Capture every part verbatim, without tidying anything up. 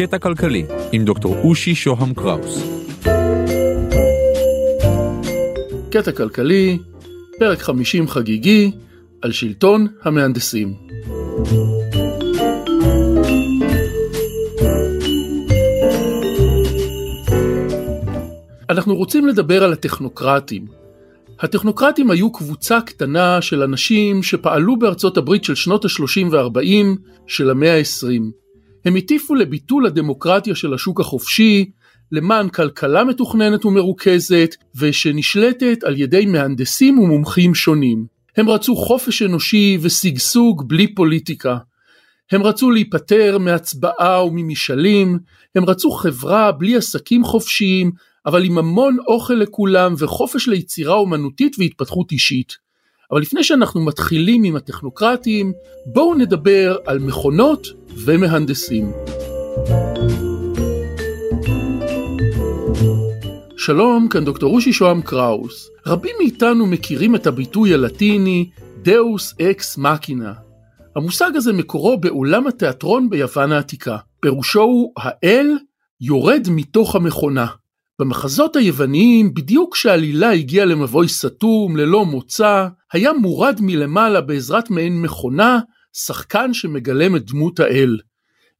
קטע כלכלי עם דוקטור אושי שוהם קראוס. קטע כלכלי, פרק חמישים חגיגי, על שלטון המהנדסים. אנחנו רוצים לדבר על הטכנוקרטים. הטכנוקרטים היו קבוצה קטנה של אנשים שפעלו בארצות הברית של שנות ה-שלושים וה-ארבעים של המאה ה-עשרים. הם הטיפו לביטול הדמוקרטיה של השוק החופשי, למען כלכלה מתוכננת ומרוכזת, ושנשלטת על ידי מהנדסים ומומחים שונים. הם רצו חופש אנושי וסגסוג בלי פוליטיקה. הם רצו להיפטר מהצבעה וממשלים, הם רצו חברה בלי עסקים חופשיים, אבל עם המון אוכל לכולם וחופש ליצירה אומנותית והתפתחות אישית. אבל לפני שאנחנו מתחילים עם הטכנוקרטים, בואו נדבר על מכונות ומהנדסים. שלום, כאן דוקטור אושי שוהם קראוס. רבים מאיתנו מכירים את הביטוי הלטיני Deus Ex Machina. המושג הזה מקורו בעולם התיאטרון ביוון העתיקה. פירושו הוא האל יורד מתוך המכונה. במחזות היווניים, בדיוק כשהעלילה הגיעה למבוי סתום, ללא מוצא, היה מורד מלמעלה בעזרת מעין מכונה, שחקן שמגלם את דמות האל.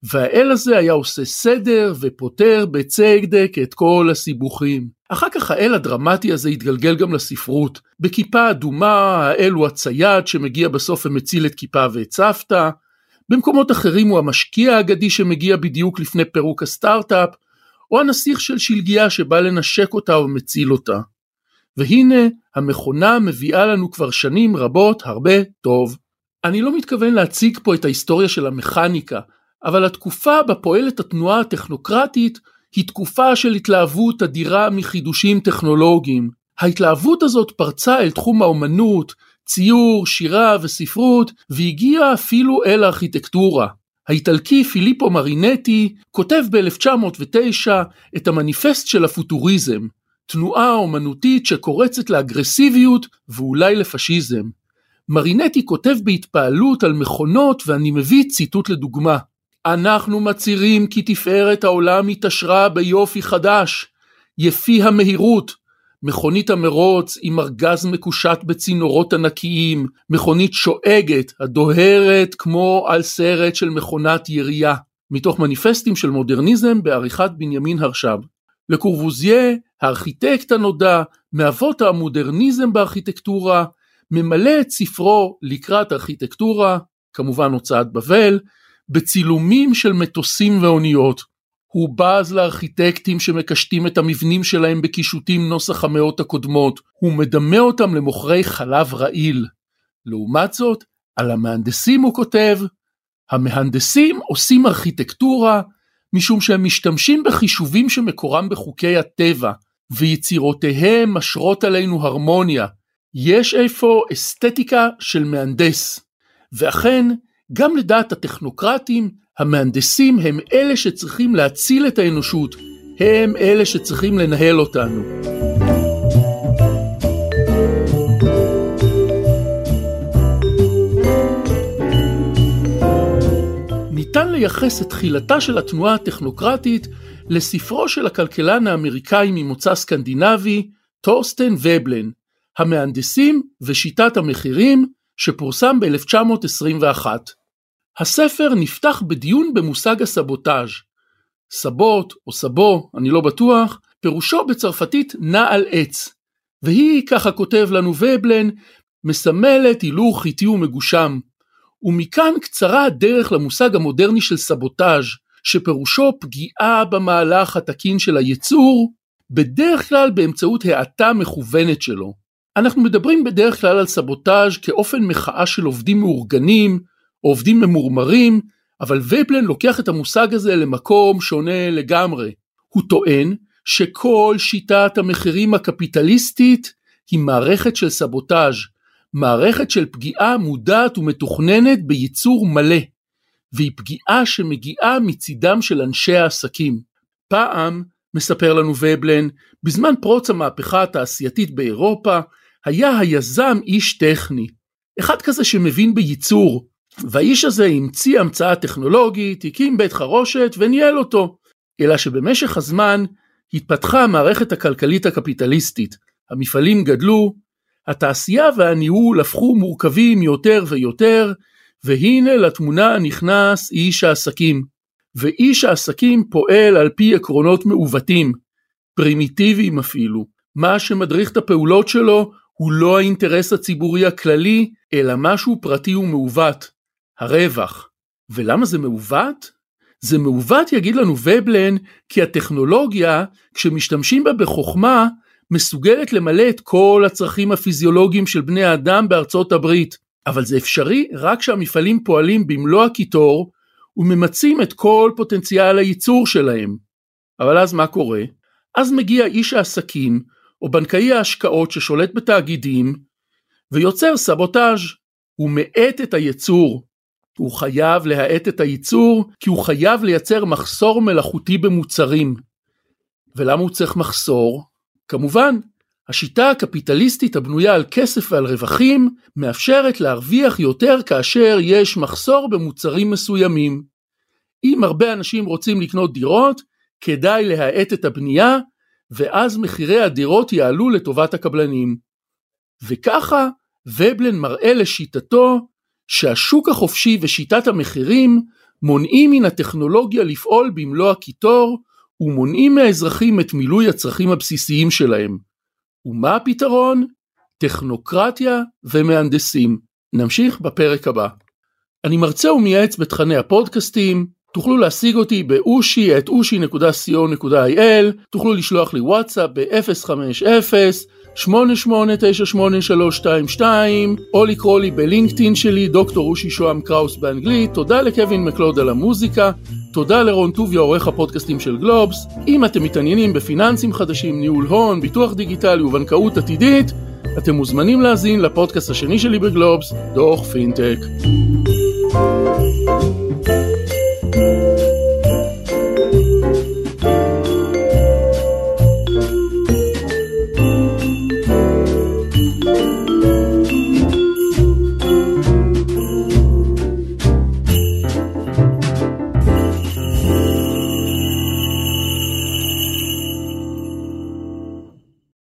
והאל הזה היה עושה סדר ופותר בצדק את כל הסיבוכים. אחר כך האל הדרמטי הזה התגלגל גם לספרות. בכיפה אדומה, האל הוא הצייד שמגיע בסוף ומציל את כיפה ואת סבתא. במקומות אחרים הוא המשקיע האגדי שמגיע בדיוק לפני פירוק הסטארט-אפ, או הנסיך של שלגיה שבא לנשק אותה או מציל אותה. והנה, המכונה מביאה לנו כבר שנים רבות הרבה טוב. אני לא מתכוון להציג פה את ההיסטוריה של המכניקה, אבל התקופה בפועלת התנועה הטכנוקרטית היא תקופה של התלהבות אדירה מחידושים טכנולוגיים. ההתלהבות הזאת פרצה אל תחום האומנות, ציור, שירה וספרות, והגיעה אפילו אל הארכיטקטורה. האיטלקי פיליפו מרינטי כותב ב-אלף תשע מאות ותשע את המניפסט של הפוטוריזם, תנועה אומנותית שקורצת לאגרסיביות ואולי לפשיזם. מרינטי כותב בהתפעלות על מכונות, ואני מביא ציטוט לדוגמה. אנחנו מצהירים כי תפארת העולם התעשרה ביופי חדש, יפי המהירות, מכונית המרוץ עם ארגז מקושט בצינורות ענקיים, מכונית שואגת, הדוהרת כמו על סרט של מכונת ירייה, מתוך מניפסטים של מודרניזם בעריכת בנימין הרשב. לקורבוזיה, הארכיטקט הנודע, מאבות המודרניזם בארכיטקטורה, ממלא את ספרו לקראת ארכיטקטורה, כמובן הוצאת בבל, בצילומים של מטוסים ואוניות. הוא בז לארכיטקטים שמקשטים את המבנים שלהם בקישוטים נוסח המאות הקודמות. הוא מדמה אותם למוכרי חלב רעיל. לעומת זאת, על המהנדסים הוא כותב, המהנדסים עושים ארכיטקטורה, משום שהם משתמשים בחישובים שמקורם בחוקי הטבע, ויצירותיהם משרות עלינו הרמוניה. יש איפה אסתטיקה של מהנדס. ואכן, גם לדעת הטכנוקרטים, המהנדסים הם אלה שצריכים להציל את האנושות, הם אלה שצריכים לנהל אותנו. ניתן לייחס את תחילתה של התנועה הטכנוקרטית לספרו של הכלכלן האמריקאי ממוצא סקנדינבי, תורסטן ובלן, המהנדסים ושיטת המחירים, שפורסם ב-אלף תשע מאות עשרים ואחת. הספר נפתח בדיון במושג הסבוטאז'. סבוט או סבו, אני לא בטוח, פירושו בצרפתית נע על עץ. והיא, ככה כותב לנו ובלן, מסמלת הילוך איטי ומגושם. ומכאן קצרה הדרך למושג המודרני של סבוטאז', שפירושו פגיעה במהלך התקין של היצור, בדרך כלל באמצעות העתה מכוונת שלו. אנחנו מדברים בדרך כלל על סבוטאז' כאופן מחאה של עובדים מאורגנים, או עובדים ממורמרים, אבל ובלן לוקח את המושג הזה למקום שונה לגמרי. הוא טוען שכל שיטת המחירים הקפיטליסטית היא מערכת של סבוטאז', מערכת של פגיעה מודעת ומתוכננת ביצור מלא, והיא פגיעה שמגיעה מצידם של אנשי העסקים. פעם, מספר לנו ובלן, בזמן פרוץ המהפכה התעשייתית באירופה, היה היזם איש טכני, אחד כזה שמבין בייצור, והאיש הזה המציא המצאה טכנולוגית, הקים בית חרושת וניהל אותו, אלא שבמשך הזמן התפתחה המערכת הכלכלית הקפיטליסטית, המפעלים גדלו, התעשייה והניהול הפכו מורכבים יותר ויותר, והנה לתמונה נכנס איש העסקים, ואיש העסקים פועל על פי עקרונות מעוותים, פרימיטיביים אפילו, מה שמדריך את הפעולות שלו הוא לא האינטרס הציבורי הכללי, אלא משהו פרטי ומעוות, הרווח. ולמה זה מעוות? זה מעוות יגיד לנו ובלן, כי הטכנולוגיה, כשמשתמשים בה בחוכמה, מסוגלת למלא את כל הצרכים הפיזיולוגיים של בני האדם בארצות הברית. אבל זה אפשרי רק שהמפעלים פועלים במלוא הקיטור, וממצים את כל פוטנציאל הייצור שלהם. אבל אז מה קורה? אז מגיע איש העסקים, או בנקאי ההשקעות ששולט בתאגידים, ויוצר סבוטאז'. הוא מעט את הייצור. הוא חייב להעט את הייצור, כי הוא חייב לייצר מחסור מלאכותי במוצרים. ולמה הוא צריך מחסור? כמובן, השיטה הקפיטליסטית הבנויה על כסף ועל רווחים, מאפשרת להרוויח יותר כאשר יש מחסור במוצרים מסוימים. אם הרבה אנשים רוצים לקנות דירות, כדאי להעט את הבנייה, ואז מחירי הדירות יעלו לטובת הקבלנים. וככה, ובלן מראה לשיטתו, שהשוק החופשי ושיטת המחירים, מונעים מן הטכנולוגיה לפעול במלוא הקיטור, ומונעים מהאזרחים את מילוי הצרכים הבסיסיים שלהם. ומה הפתרון? טכנוקרטיה ומהנדסים. נמשיך בפרק הבא. אני מרצה ומייעץ בתכני הפודקאסטים, תוכלו להשיג אותי באושי, את אושי נקודה סי או נקודה איי אל, תוכלו לשלוח לי וואטסאפ ב-אפס חמש אפס שמונה שמונה תשע שמונה שלוש שתיים שתיים, או לקרוא לי בלינקדאין שלי, דוקטור אושי שוהם קראוס באנגלית. תודה לקווין מקלוד על המוזיקה, תודה לרון טוביה, עורך הפודקאסטים של גלובס. אם אתם מתעניינים בפיננסים חדשים, ניהול הון, ביטוח דיגיטלי ובנקאות עתידית, אתם מוזמנים להזין לפודקאסט השני שלי בגלובס, דוח פינטק.